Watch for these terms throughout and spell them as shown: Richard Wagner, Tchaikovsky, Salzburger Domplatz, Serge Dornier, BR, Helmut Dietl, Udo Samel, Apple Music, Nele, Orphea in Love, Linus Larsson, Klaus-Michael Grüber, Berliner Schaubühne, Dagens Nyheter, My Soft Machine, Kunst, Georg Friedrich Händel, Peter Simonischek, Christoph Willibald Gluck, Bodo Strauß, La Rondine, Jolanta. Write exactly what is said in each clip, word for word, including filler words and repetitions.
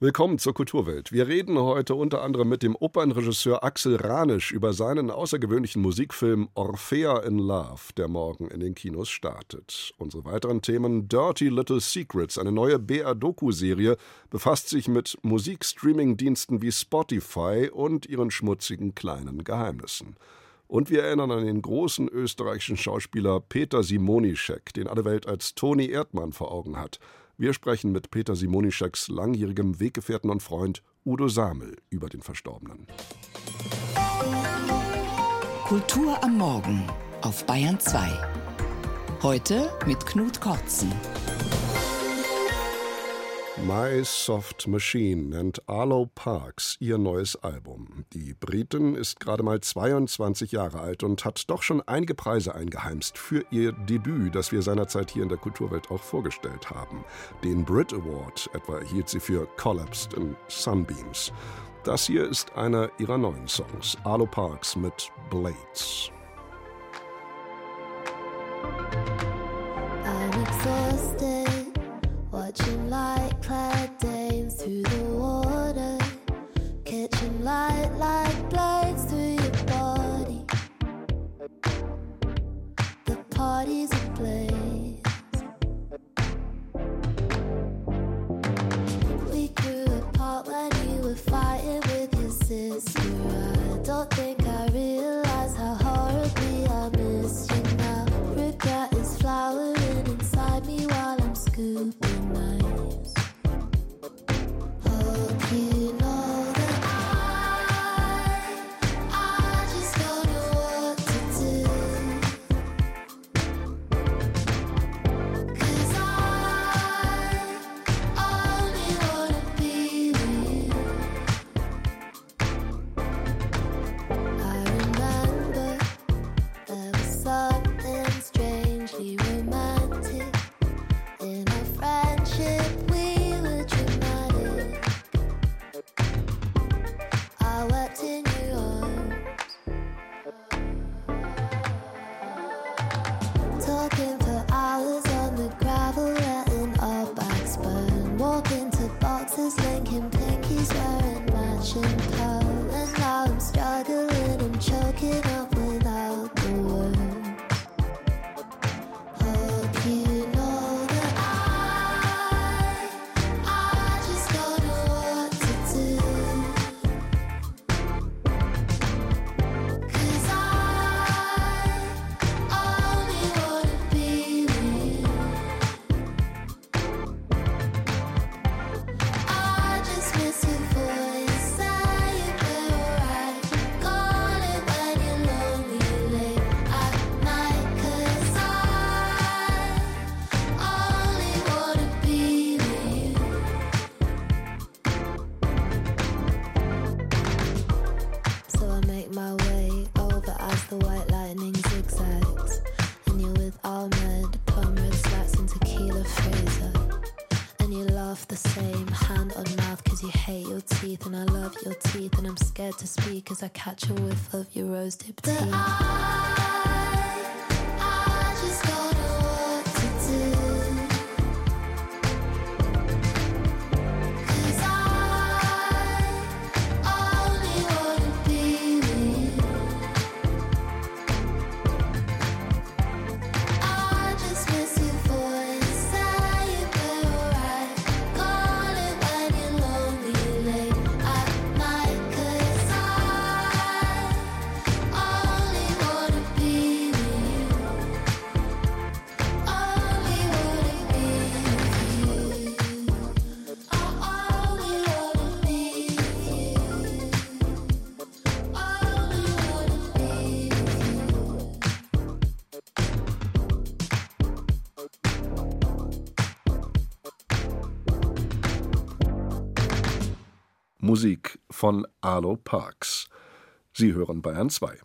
Willkommen zur Kulturwelt. Wir reden heute unter anderem mit dem Opernregisseur Axel Ranisch über seinen außergewöhnlichen Musikfilm Orphea in Love, der morgen in den Kinos startet. Unsere weiteren Themen: Dirty Little Secrets, eine neue B R-Doku-Serie, befasst sich mit Musikstreaming-Diensten wie Spotify und ihren schmutzigen kleinen Geheimnissen. Und wir erinnern an den großen österreichischen Schauspieler Peter Simonischek, den alle Welt als Toni Erdmann vor Augen hat. Wir sprechen mit Peter Simonischeks langjährigem Weggefährten und Freund Udo Samel über den Verstorbenen. Kultur am Morgen auf Bayern zwei. Heute mit Knut Kortzen. My Soft Machine nennt Arlo Parks ihr neues Album. Die Britin ist gerade mal zweiundzwanzig Jahre alt und hat doch schon einige Preise eingeheimst für ihr Debüt, das wir seinerzeit hier in der Kulturwelt auch vorgestellt haben. Den Brit Award etwa erhielt sie für Collapsed in Sunbeams. Das hier ist einer ihrer neuen Songs, Arlo Parks mit Blades. I'm exhausted, watching light clad dames through the water, catching light like blades through your body. The party's ablaze. We grew apart when you were fighting with your sister. I don't think I realize how horribly I missed you now. Regret is flowering inside me while I'm scooping. To speak 'cause I catch a whiff of your rose-dipped tea. Musik von Arlo Parks. Sie hören Bayern zwei.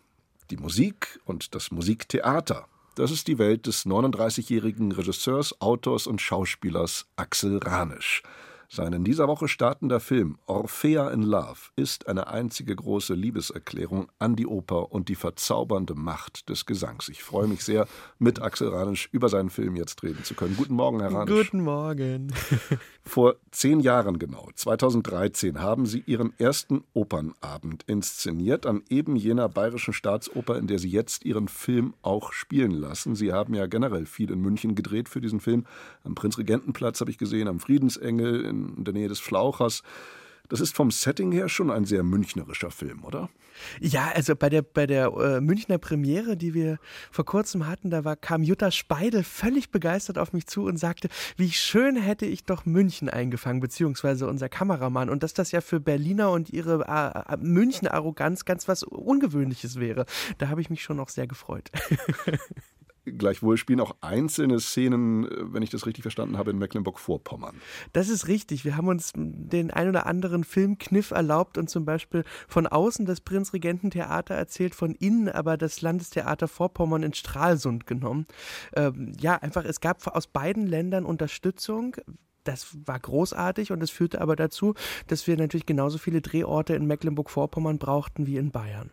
Die Musik und das Musiktheater, das ist die Welt des neununddreißigjährigen Regisseurs, Autors und Schauspielers Axel Ranisch. Sein in dieser Woche startender Film Orphea in Love ist eine einzige große Liebeserklärung an die Oper und die verzaubernde Macht des Gesangs. Ich freue mich sehr, mit Axel Ranisch über seinen Film jetzt reden zu können. Guten Morgen, Herr Ranisch. Guten Morgen. Vor zehn Jahren genau, zweitausenddreizehn, haben Sie Ihren ersten Opernabend inszeniert an eben jener Bayerischen Staatsoper, in der Sie jetzt Ihren Film auch spielen lassen. Sie haben ja generell viel in München gedreht für diesen Film. Am Prinzregentenplatz habe ich gesehen, am Friedensengel, in der Nähe des Flauchers. Das ist vom Setting her schon ein sehr münchnerischer Film, oder? Ja, also bei der, bei der äh, Münchner Premiere, die wir vor kurzem hatten, da war, kam Jutta Speidel völlig begeistert auf mich zu und sagte, wie schön hätte ich doch München eingefangen, beziehungsweise unser Kameramann. Und dass das ja für Berliner und ihre äh, München-Arroganz ganz was Ungewöhnliches wäre. Da habe ich mich schon auch sehr gefreut. Gleichwohl spielen auch einzelne Szenen, wenn ich das richtig verstanden habe, in Mecklenburg-Vorpommern. Das ist richtig. Wir haben uns den ein oder anderen Filmkniff erlaubt und zum Beispiel von außen das Prinzregententheater erzählt, von innen aber das Landestheater Vorpommern in Stralsund genommen. Ähm, ja, einfach, es gab aus beiden Ländern Unterstützung. Das war großartig und es führte aber dazu, dass wir natürlich genauso viele Drehorte in Mecklenburg-Vorpommern brauchten wie in Bayern.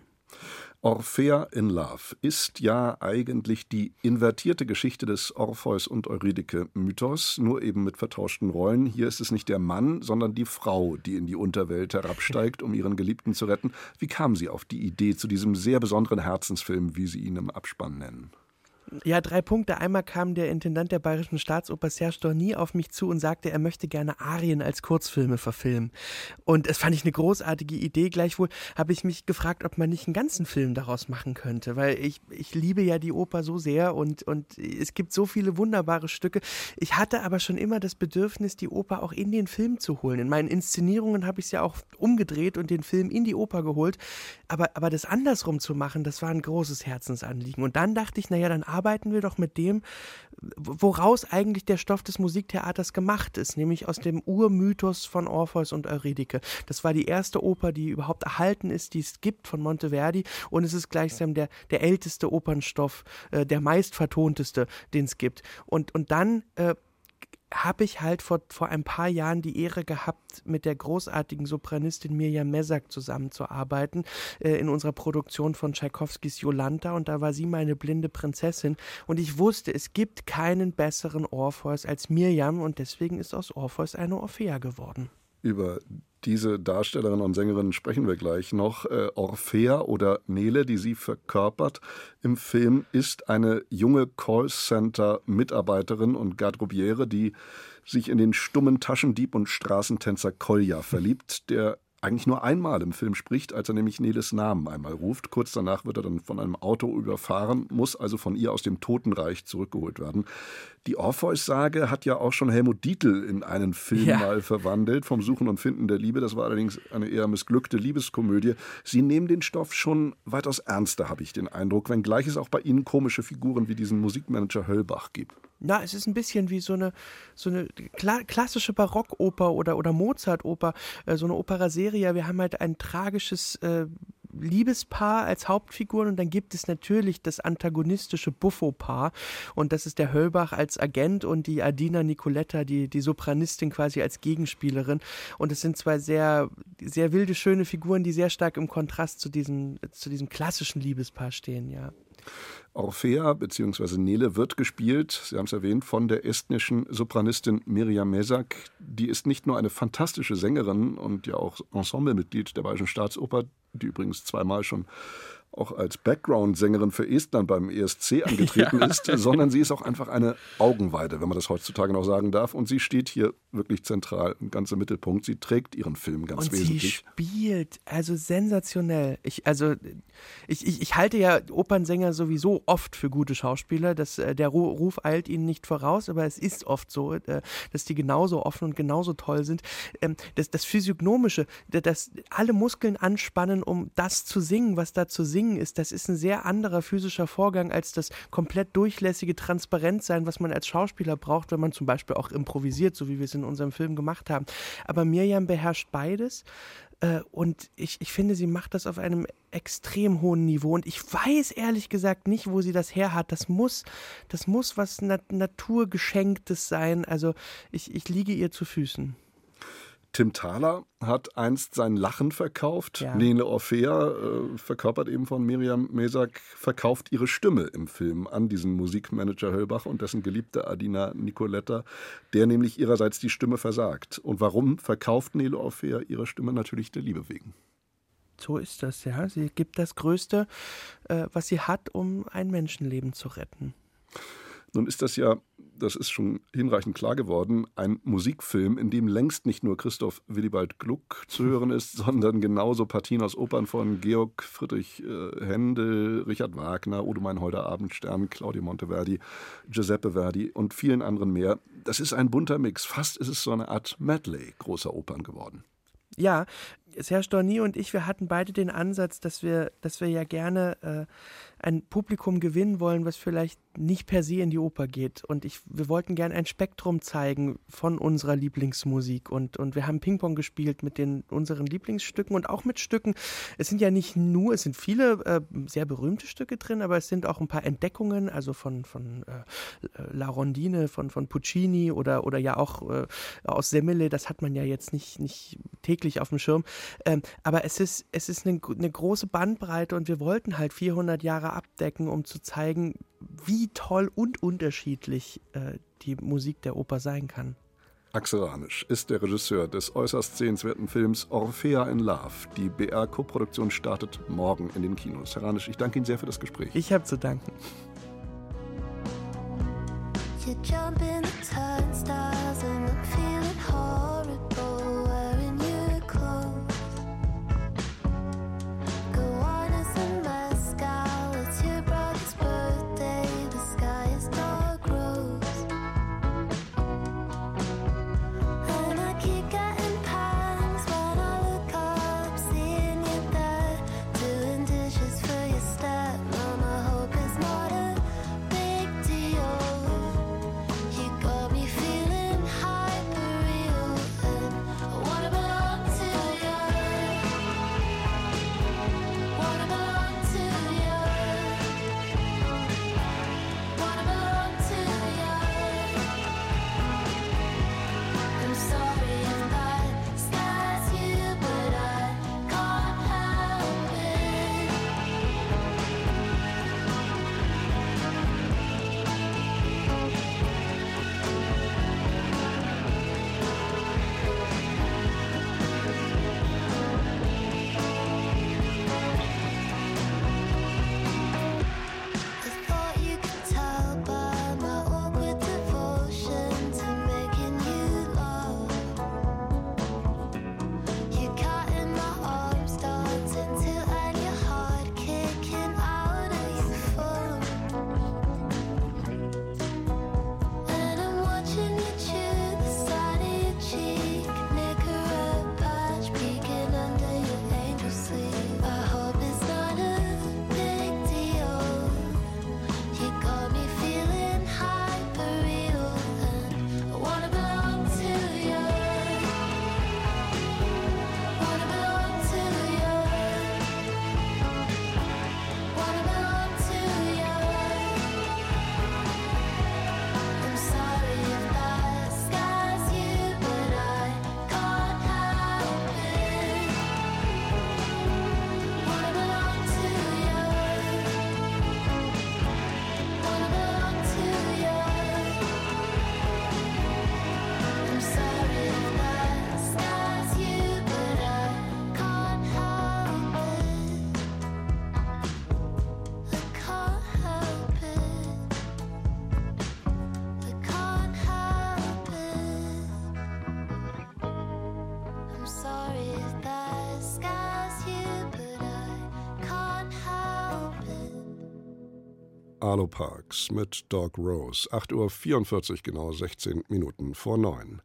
Orphea in Love ist ja eigentlich die invertierte Geschichte des Orpheus und Eurydike-Mythos, nur eben mit vertauschten Rollen. Hier ist es nicht der Mann, sondern die Frau, die in die Unterwelt herabsteigt, um ihren Geliebten zu retten. Wie kam sie auf die Idee zu diesem sehr besonderen Herzensfilm, wie Sie ihn im Abspann nennen? Ja, drei Punkte. Einmal kam der Intendant der Bayerischen Staatsoper, Serge Dornier, auf mich zu und sagte, er möchte gerne Arien als Kurzfilme verfilmen. Und das fand ich eine großartige Idee. Gleichwohl habe ich mich gefragt, ob man nicht einen ganzen Film daraus machen könnte, weil ich, ich liebe ja die Oper so sehr und, und es gibt so viele wunderbare Stücke. Ich hatte aber schon immer das Bedürfnis, die Oper auch in den Film zu holen. In meinen Inszenierungen habe ich es ja auch umgedreht und den Film in die Oper geholt. Aber, aber das andersrum zu machen, das war ein großes Herzensanliegen. Und dann dachte ich, naja, dann arbeite Arbeiten wir doch mit dem, woraus eigentlich der Stoff des Musiktheaters gemacht ist, nämlich aus dem Urmythos von Orpheus und Eurydike. Das war die erste Oper, die überhaupt erhalten ist, die es gibt, von Monteverdi, und es ist gleichsam der, der älteste Opernstoff, äh, der meistvertonteste, den es gibt. Und, und dann äh, habe ich halt vor, vor ein paar Jahren die Ehre gehabt, mit der großartigen Sopranistin Mirjam Mesak zusammenzuarbeiten äh, in unserer Produktion von Tchaikovskys Jolanta, und da war sie meine blinde Prinzessin und ich wusste, es gibt keinen besseren Orpheus als Mirjam, und deswegen ist aus Orpheus eine Orphea geworden. Über diese Darstellerin und Sängerin sprechen wir gleich noch. Äh, Orphea oder Nele, die sie verkörpert im Film, ist eine junge Callcenter-Mitarbeiterin und Garderobiere, die sich in den stummen Taschendieb und Straßentänzer Kolja verliebt, der eigentlich nur einmal im Film spricht, als er nämlich Neles Namen einmal ruft. Kurz danach wird er dann von einem Auto überfahren, muss also von ihr aus dem Totenreich zurückgeholt werden. Die Orpheus-Sage hat ja auch schon Helmut Dietl in einen Film ja. mal verwandelt, vom Suchen und Finden der Liebe. Das war allerdings eine eher missglückte Liebeskomödie. Sie nehmen den Stoff schon weitaus ernster, habe ich den Eindruck, wenngleich es auch bei Ihnen komische Figuren wie diesen Musikmanager Höllbach gibt. Na, es ist ein bisschen wie so eine, so eine kla- klassische Barockoper oder, oder Mozart-Oper, äh, so eine Opera seria. Wir haben halt ein tragisches äh, Liebespaar als Hauptfiguren und dann gibt es natürlich das antagonistische Buffo-Paar, und das ist der Höllbach als Agent und die Adina Nicoletta, die, die Sopranistin, quasi als Gegenspielerin, und es sind zwei sehr, sehr wilde, schöne Figuren, die sehr stark im Kontrast zu diesem, zu diesem klassischen Liebespaar stehen, ja. Orphea bzw. Nele wird gespielt, Sie haben es erwähnt, von der estnischen Sopranistin Mirjam Mesak. Die ist nicht nur eine fantastische Sängerin und ja auch Ensemblemitglied der Bayerischen Staatsoper, die übrigens zweimal schon auch als Background-Sängerin für Estland beim E S C angetreten ja. ist, sondern sie ist auch einfach eine Augenweide, wenn man das heutzutage noch sagen darf. Und sie steht hier wirklich zentral, im ganzen Mittelpunkt. Sie trägt ihren Film ganz und wesentlich. Und sie spielt, also sensationell. Ich, also, ich, ich, ich halte ja Opernsänger sowieso oft für gute Schauspieler. Das, der Ruf eilt ihnen nicht voraus, aber es ist oft so, dass die genauso offen und genauso toll sind. Das, das Physiognomische, dass alle Muskeln anspannen, um das zu singen, was da zu singen ist, das ist ein sehr anderer physischer Vorgang als das komplett durchlässige Transparentsein, was man als Schauspieler braucht, wenn man zum Beispiel auch improvisiert, so wie wir es in unserem Film gemacht haben. Aber Mirjam beherrscht beides. Und ich, ich finde, sie macht das auf einem extrem hohen Niveau. Und ich weiß ehrlich gesagt nicht, wo sie das her hat. Das muss, das muss was Nat- Naturgeschenktes sein. Also ich, ich liege ihr zu Füßen. Tim Thaler hat einst sein Lachen verkauft. Ja. Nele Orphea, äh, verkörpert eben von Mirjam Mesak, verkauft ihre Stimme im Film an diesen Musikmanager Höllbach und dessen Geliebte Adina Nicoletta, der nämlich ihrerseits die Stimme versagt. Und warum verkauft Nele Orphea ihre Stimme? Natürlich der Liebe wegen. So ist das, ja. Sie gibt das Größte, äh, was sie hat, um ein Menschenleben zu retten. Nun ist das ja, das ist schon hinreichend klar geworden, ein Musikfilm, in dem längst nicht nur Christoph Willibald Gluck zu hören ist, sondern genauso Partien aus Opern von Georg Friedrich äh, Händel, Richard Wagner, Udo Mein Holder Abendstern, Claudio Monteverdi, Giuseppe Verdi und vielen anderen mehr. Das ist ein bunter Mix. Fast ist es so eine Art Medley großer Opern geworden. Ja, Serge Dornier und ich, wir hatten beide den Ansatz, dass wir, dass wir ja gerne äh, ein Publikum gewinnen wollen, was vielleicht nicht per se in die Oper geht. Und ich, wir wollten gerne ein Spektrum zeigen von unserer Lieblingsmusik. Und, und wir haben Ping-Pong gespielt mit den, unseren Lieblingsstücken und auch mit Stücken. Es sind ja nicht nur, es sind viele äh, sehr berühmte Stücke drin, aber es sind auch ein paar Entdeckungen, also von, von äh, La Rondine, von, von Puccini oder, oder ja auch äh, aus Semele. Das hat man ja jetzt nicht, nicht täglich auf dem Schirm. Ähm, aber es ist, es ist eine, eine große Bandbreite und wir wollten halt vierhundert Jahre abdecken, um zu zeigen, wie toll und unterschiedlich äh, die Musik der Oper sein kann. Axel Ranisch ist der Regisseur des äußerst sehenswerten Films Orphea in Love. Die B R-Koproduktion startet morgen in den Kinos. Herr Ranisch, ich danke Ihnen sehr für das Gespräch. Ich habe zu danken. You jump in the turnstiles and I'm feeling horrible. Arlo Parks mit Dog Rose, acht Uhr vierundvierzig, genau sechzehn Minuten vor neun.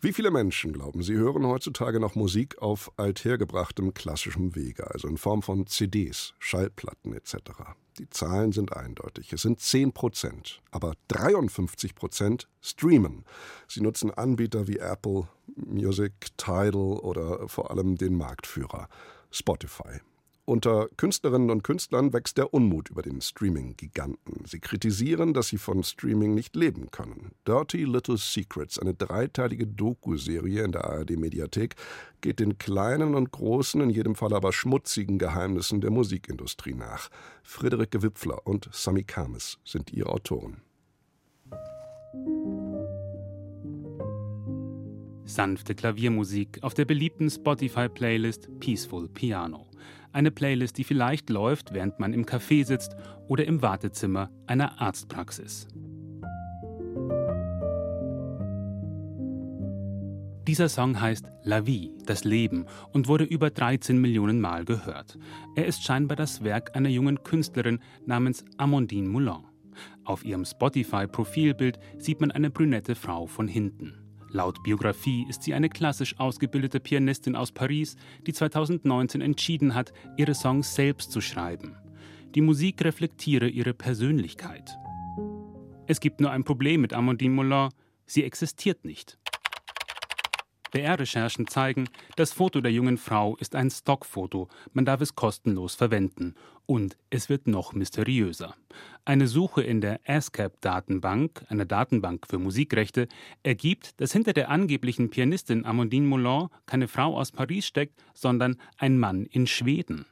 Wie viele Menschen, glauben Sie, hören heutzutage noch Musik auf althergebrachtem klassischem Wege, also in Form von C Ds, Schallplatten et cetera? Die Zahlen sind eindeutig. Es sind zehn Prozent, aber dreiundfünfzig Prozent streamen. Sie nutzen Anbieter wie Apple Music, Tidal oder vor allem den Marktführer Spotify. Unter Künstlerinnen und Künstlern wächst der Unmut über den Streaming-Giganten. Sie kritisieren, dass sie von Streaming nicht leben können. Dirty Little Secrets, eine dreiteilige Doku-Serie in der A R D-Mediathek, geht den kleinen und großen, in jedem Fall aber schmutzigen Geheimnissen der Musikindustrie nach. Friederike Wipfler und Sami Kames sind ihre Autoren. Sanfte Klaviermusik auf der beliebten Spotify-Playlist Peaceful Piano. Eine Playlist, die vielleicht läuft, während man im Café sitzt oder im Wartezimmer einer Arztpraxis. Dieser Song heißt La Vie, das Leben, und wurde über dreizehn Millionen Mal gehört. Er ist scheinbar das Werk einer jungen Künstlerin namens Amandine Moulin. Auf ihrem Spotify-Profilbild sieht man eine brünette Frau von hinten. Laut Biografie ist sie eine klassisch ausgebildete Pianistin aus Paris, die zweitausendneunzehn entschieden hat, ihre Songs selbst zu schreiben. Die Musik reflektiere ihre Persönlichkeit. Es gibt nur ein Problem mit Amandine Moulin: sie existiert nicht. B R-Recherchen zeigen, das Foto der jungen Frau ist ein Stockfoto, man darf es kostenlos verwenden. Und es wird noch mysteriöser. Eine Suche in der A S C A P-Datenbank, einer Datenbank für Musikrechte, ergibt, dass hinter der angeblichen Pianistin Amandine Moulin keine Frau aus Paris steckt, sondern ein Mann in Schweden.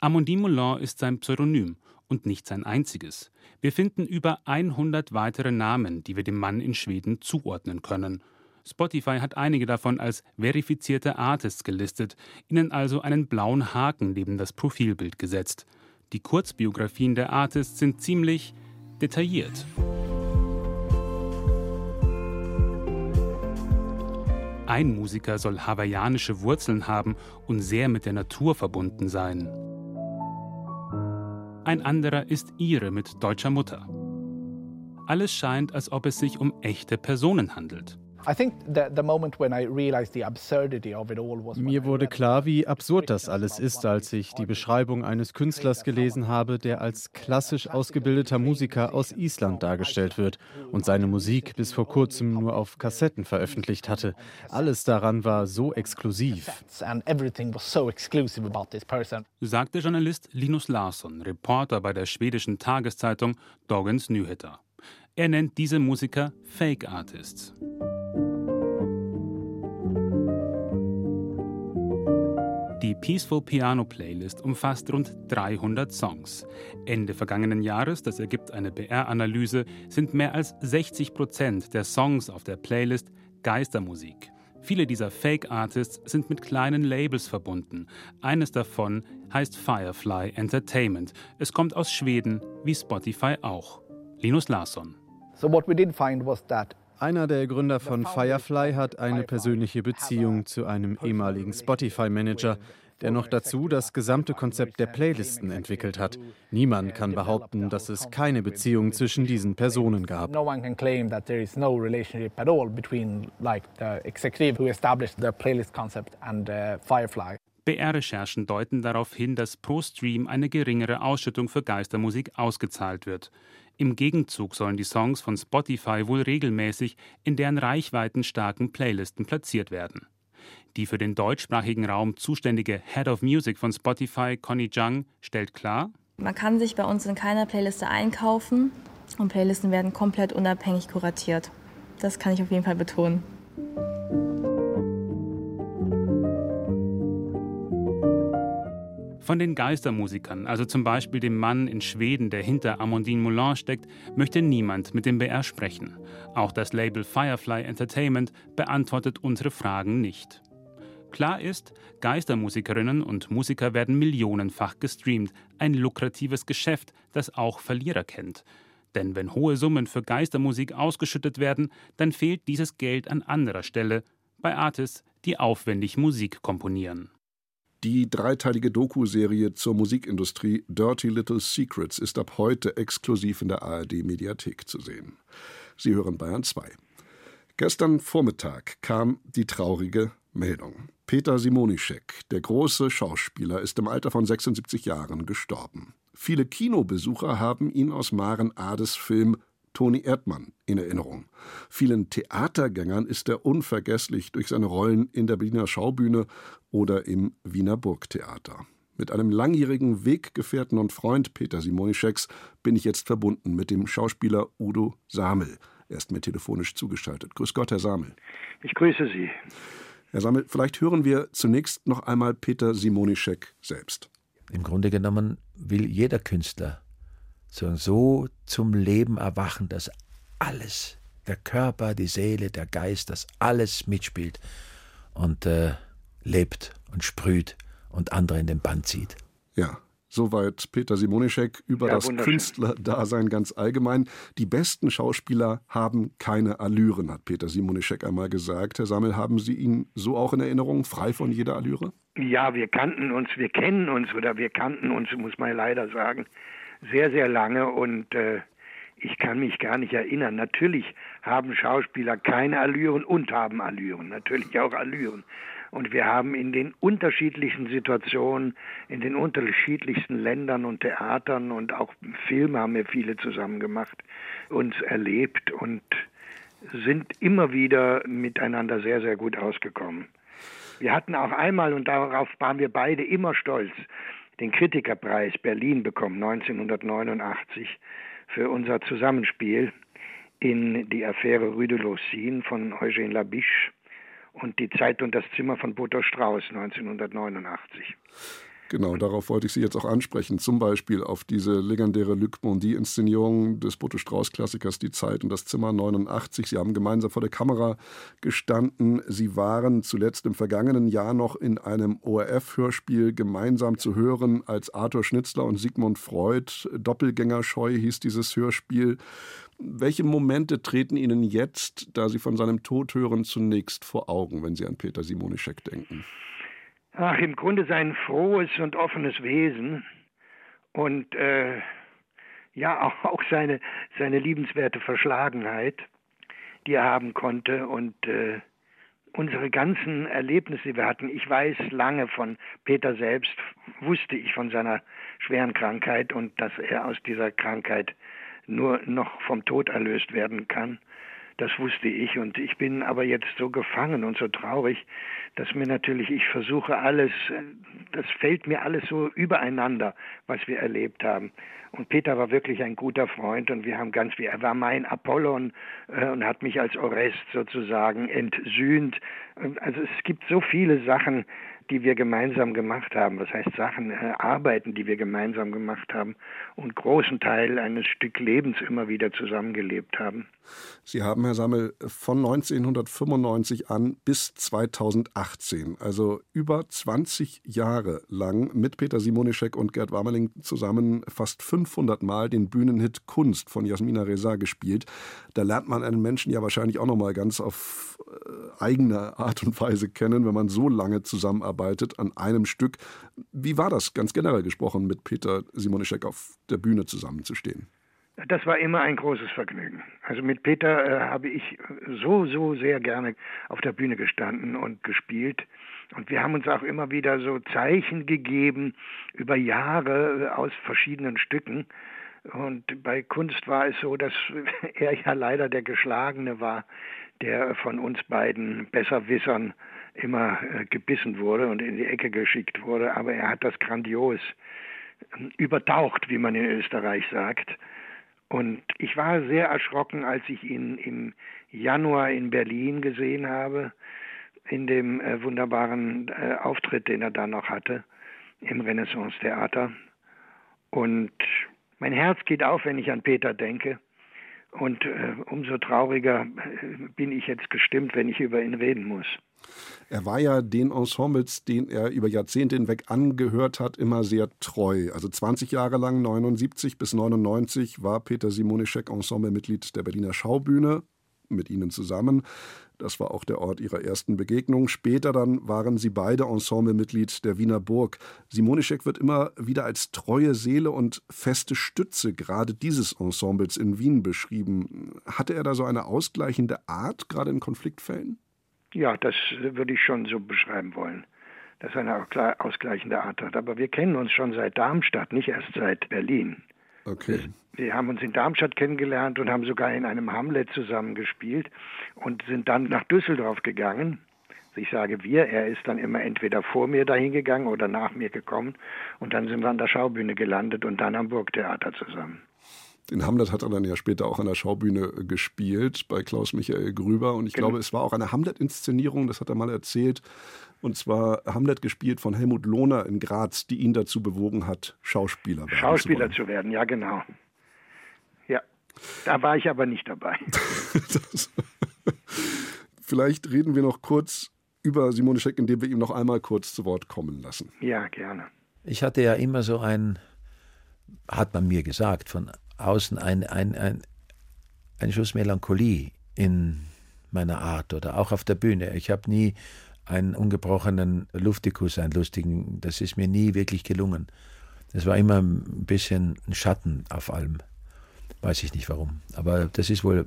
Amandine Moulin ist sein Pseudonym und nicht sein einziges. Wir finden über hundert weitere Namen, die wir dem Mann in Schweden zuordnen können. Spotify hat einige davon als verifizierte Artists gelistet, ihnen also einen blauen Haken neben das Profilbild gesetzt. Die Kurzbiografien der Artists sind ziemlich detailliert. Ein Musiker soll hawaiianische Wurzeln haben und sehr mit der Natur verbunden sein. Ein anderer ist Ire mit deutscher Mutter. Alles scheint, als ob es sich um echte Personen handelt. Mir wurde klar, wie absurd das alles ist, als ich die Beschreibung eines Künstlers gelesen habe, der als klassisch ausgebildeter Musiker aus Island dargestellt wird und seine Musik bis vor kurzem nur auf Kassetten veröffentlicht hatte. Alles daran war so exklusiv, sagte Journalist Linus Larsson, Reporter bei der schwedischen Tageszeitung Dagens Nyheter. Er nennt diese Musiker Fake Artists. Die Peaceful Piano Playlist umfasst rund dreihundert Songs. Ende vergangenen Jahres, das ergibt eine B R-Analyse, sind mehr als sechzig Prozent der Songs auf der Playlist Geistermusik. Viele dieser Fake-Artists sind mit kleinen Labels verbunden. Eines davon heißt Firefly Entertainment. Es kommt aus Schweden, wie Spotify auch. Linus Larsson. So what we did find was that Einer der Gründer von Firefly hat eine persönliche Beziehung zu einem ehemaligen Spotify-Manager, der noch dazu das gesamte Konzept der Playlisten entwickelt hat. Niemand kann behaupten, dass es keine Beziehung zwischen diesen Personen gab. B R-Recherchen deuten darauf hin, dass pro Stream eine geringere Ausschüttung für Geistermusik ausgezahlt wird. Im Gegenzug sollen die Songs von Spotify wohl regelmäßig in deren reichweitenstarken Playlisten platziert werden. Die für den deutschsprachigen Raum zuständige Head of Music von Spotify, Connie Jung, stellt klar: Man kann sich bei uns in keiner Playliste einkaufen und Playlisten werden komplett unabhängig kuratiert. Das kann ich auf jeden Fall betonen. Von den Geistermusikern, also zum Beispiel dem Mann in Schweden, der hinter Amandine Moulin steckt, möchte niemand mit dem B R sprechen. Auch das Label Firefly Entertainment beantwortet unsere Fragen nicht. Klar ist, Geistermusikerinnen und Musiker werden millionenfach gestreamt. Ein lukratives Geschäft, das auch Verlierer kennt. Denn wenn hohe Summen für Geistermusik ausgeschüttet werden, dann fehlt dieses Geld an anderer Stelle. Bei Artists, die aufwendig Musik komponieren. Die dreiteilige Doku-Serie zur Musikindustrie Dirty Little Secrets ist ab heute exklusiv in der A R D-Mediathek zu sehen. Sie hören Bayern zwei. Gestern Vormittag kam die traurige Meldung. Peter Simonischek, der große Schauspieler, ist im Alter von sechsundsiebzig Jahren gestorben. Viele Kinobesucher haben ihn aus Maren Ades Film Toni Erdmann in Erinnerung. Vielen Theatergängern ist er unvergesslich durch seine Rollen in der Berliner Schaubühne oder im Wiener Burgtheater. Mit einem langjährigen Weggefährten und Freund Peter Simonischeks bin ich jetzt verbunden mit dem Schauspieler Udo Samel. Er ist mir telefonisch zugeschaltet. Grüß Gott, Herr Samel. Ich grüße Sie. Herr Samel, vielleicht hören wir zunächst noch einmal Peter Simonischek selbst. Im Grunde genommen will jeder Künstler so zum Leben erwachen, dass alles, der Körper, die Seele, der Geist, dass alles mitspielt und äh, lebt und sprüht und andere in den Bann zieht. Ja, soweit Peter Simonischek über ja, das Künstlerdasein ganz allgemein. Die besten Schauspieler haben keine Allüren, hat Peter Simonischek einmal gesagt. Herr Samel, haben Sie ihn so auch in Erinnerung, frei von jeder Allüre? Ja, wir kannten uns, wir kennen uns oder wir kannten uns, muss man leider sagen, sehr, sehr lange und äh, ich kann mich gar nicht erinnern. Natürlich haben Schauspieler keine Allüren und haben Allüren, natürlich auch Allüren. Und wir haben in den unterschiedlichen Situationen, in den unterschiedlichsten Ländern und Theatern und auch Filme haben wir viele zusammen gemacht, uns erlebt und sind immer wieder miteinander sehr, sehr gut ausgekommen. Wir hatten auch einmal, und darauf waren wir beide immer stolz, den Kritikerpreis Berlin bekommen, neunzehnhundertneunundachtzig, für unser Zusammenspiel in Die Affäre Rue de l'Oursine von Eugène Labiche und Die Zeit und das Zimmer von Bodo Strauß neunzehnhundertneunundachtzig. Genau, darauf wollte ich Sie jetzt auch ansprechen, zum Beispiel auf diese legendäre Luc Bondy-Inszenierung des Boto-Strauß-Klassikers Die Zeit und das Zimmer neunundachtzig. Sie haben gemeinsam vor der Kamera gestanden. Sie waren zuletzt im vergangenen Jahr noch in einem O R F-Hörspiel gemeinsam zu hören als Arthur Schnitzler und Sigmund Freud. Doppelgängerscheu hieß dieses Hörspiel. Welche Momente treten Ihnen jetzt, da Sie von seinem Tod hören, zunächst vor Augen, wenn Sie an Peter Simonischek denken? Ach, im Grunde sein frohes und offenes Wesen und äh, ja auch, auch seine, seine liebenswerte Verschlagenheit, die er haben konnte und äh, unsere ganzen Erlebnisse, die wir hatten. Ich weiß lange von Peter selbst, wusste ich von seiner schweren Krankheit und dass er aus dieser Krankheit nur noch vom Tod erlöst werden kann. Das wusste ich und ich bin aber jetzt so gefangen und so traurig, dass mir natürlich, ich versuche alles, das fällt mir alles so übereinander, was wir erlebt haben. Und Peter war wirklich ein guter Freund und wir haben ganz viel, er war mein Apollon äh, und hat mich als Orest sozusagen entsühnt. Also es gibt so viele Sachen, die wir gemeinsam gemacht haben, das heißt Sachen, äh, Arbeiten, die wir gemeinsam gemacht haben und großen Teil eines Stück Lebens immer wieder zusammengelebt haben. Sie haben, Herr Samel, von neunzehnhundertfünfundneunzig an bis zweitausendachtzehn, also über zwanzig Jahre lang mit Peter Simonischek und Gerd Warmeling zusammen fast fünfhundert Mal den Bühnenhit Kunst von Jasmina Reza gespielt. Da lernt man einen Menschen ja wahrscheinlich auch nochmal ganz auf äh, eigene Art und Weise kennen, wenn man so lange zusammenarbeitet an einem Stück. Wie war das, ganz generell gesprochen, mit Peter Simonischek auf der Bühne zusammenzustehen? Das war immer ein großes Vergnügen. Also mit Peter äh, habe ich so, so sehr gerne auf der Bühne gestanden und gespielt. Und wir haben uns auch immer wieder so Zeichen gegeben über Jahre aus verschiedenen Stücken. Und bei Kunst war es so, dass er ja leider der Geschlagene war, der von uns beiden Besserwissern immer gebissen wurde und in die Ecke geschickt wurde. Aber er hat das grandios übertaucht, wie man in Österreich sagt. Und ich war sehr erschrocken, als ich ihn im Januar in Berlin gesehen habe, in dem wunderbaren Auftritt, den er da noch hatte, im Renaissance-Theater. Und mein Herz geht auf, wenn ich an Peter denke. Und äh, umso trauriger bin ich jetzt gestimmt, wenn ich über ihn reden muss. Er war ja den Ensembles, denen er über Jahrzehnte hinweg angehört hat, immer sehr treu. Also zwanzig Jahre lang, neunundsiebzig bis neunundneunzig, war Peter Simonischek Ensemblemitglied der Berliner Schaubühne, mit ihnen zusammen. Das war auch der Ort ihrer ersten Begegnung. Später dann waren sie beide Ensemblemitglied der Wiener Burg. Simonischek wird immer wieder als treue Seele und feste Stütze gerade dieses Ensembles in Wien beschrieben. Hatte er da so eine ausgleichende Art, gerade in Konfliktfällen? Ja, das würde ich schon so beschreiben wollen, dass er eine ausgleichende Art hat. Aber wir kennen uns schon seit Darmstadt, nicht erst seit Berlin. Okay. Wir haben uns in Darmstadt kennengelernt und haben sogar in einem Hamlet zusammen gespielt und sind dann nach Düsseldorf gegangen, Ich sage wir, er ist dann immer entweder vor mir dahin gegangen oder nach mir gekommen und dann sind wir an der Schaubühne gelandet und dann am Burgtheater zusammen. Den Hamlet hat er dann ja später auch an der Schaubühne gespielt, bei Klaus-Michael Grüber. Und ich genau. glaube, es war auch eine Hamlet-Inszenierung, das hat er mal erzählt. Und zwar Hamlet gespielt von Helmut Lohner in Graz, die ihn dazu bewogen hat, Schauspieler, Schauspieler zu werden, ja genau. Ja, da war ich aber nicht dabei. das, vielleicht reden wir noch kurz über Simonischek, indem wir ihm noch einmal kurz zu Wort kommen lassen. Ja, gerne. Ich hatte ja immer so ein, hat man mir gesagt, von außen ein, ein, ein, ein Schuss Melancholie in meiner Art oder auch auf der Bühne. Ich habe nie einen ungebrochenen Luftikus, einen lustigen, das ist mir nie wirklich gelungen. Das war immer ein bisschen ein Schatten auf allem. Weiß ich nicht warum, aber das ist wohl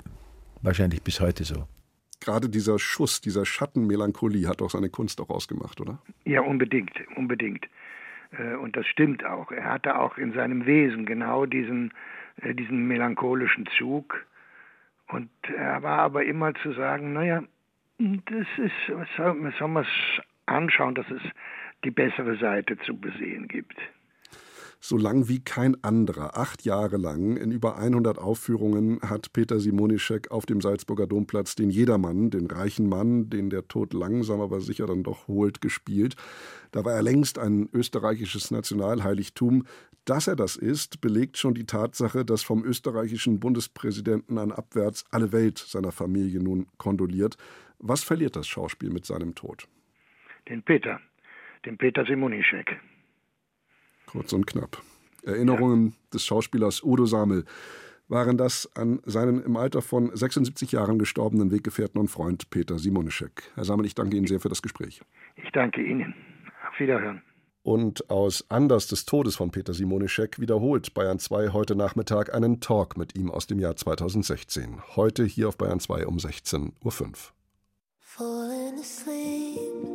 wahrscheinlich bis heute so. Gerade dieser Schuss, dieser Schattenmelancholie hat auch seine Kunst auch ausgemacht, oder? Ja, unbedingt, unbedingt. Und das stimmt auch. Er hatte auch in seinem Wesen genau diesen, diesen melancholischen Zug. Und er war aber immer zu sagen, naja, das ist, was soll, soll man es anschauen, dass es die bessere Seite zu besehen gibt. So lang wie kein anderer, acht Jahre lang, in über hundert Aufführungen hat Peter Simonischek auf dem Salzburger Domplatz den Jedermann, den reichen Mann, den der Tod langsam aber sicher dann doch holt, gespielt. Da war er längst ein österreichisches Nationalheiligtum. Dass er das ist, belegt schon die Tatsache, dass vom österreichischen Bundespräsidenten an abwärts alle Welt seiner Familie nun kondoliert. Was verliert das Schauspiel mit seinem Tod? Den Peter, den Peter Simonischek. Kurz und knapp. Erinnerungen ja. des Schauspielers Udo Samel waren das an seinen im Alter von sechsundsiebzig Jahren gestorbenen Weggefährten und Freund Peter Simonischek. Herr Samel, ich danke Ihnen sehr für das Gespräch. Ich danke Ihnen. Auf Wiederhören. Und aus Anlass des Todes von Peter Simonischek wiederholt Bayern zwei heute Nachmittag einen Talk mit ihm aus dem Jahr zweitausendsechzehn. Heute hier auf Bayern zwei um sechzehn Uhr fünf. Falling asleep,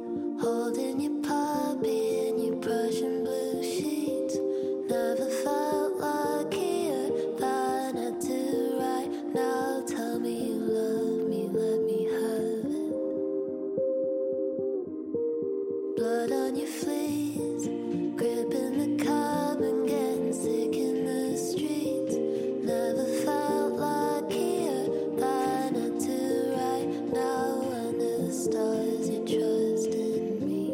holding your puppy in your Persian blue sheet. Never felt luckier than I do right now. Tell me you love me, let me have it. Blood on your fleas, gripping the cab and getting sick in the street. Never felt luckier than I do right now. Under the stars you trust in me.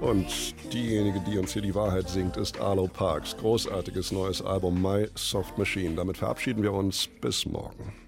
Und diejenige, die uns hier die Wahrheit singt, ist Arlo Parks. Großartiges neues Album My Soft Machine. Damit verabschieden wir uns. Bis morgen.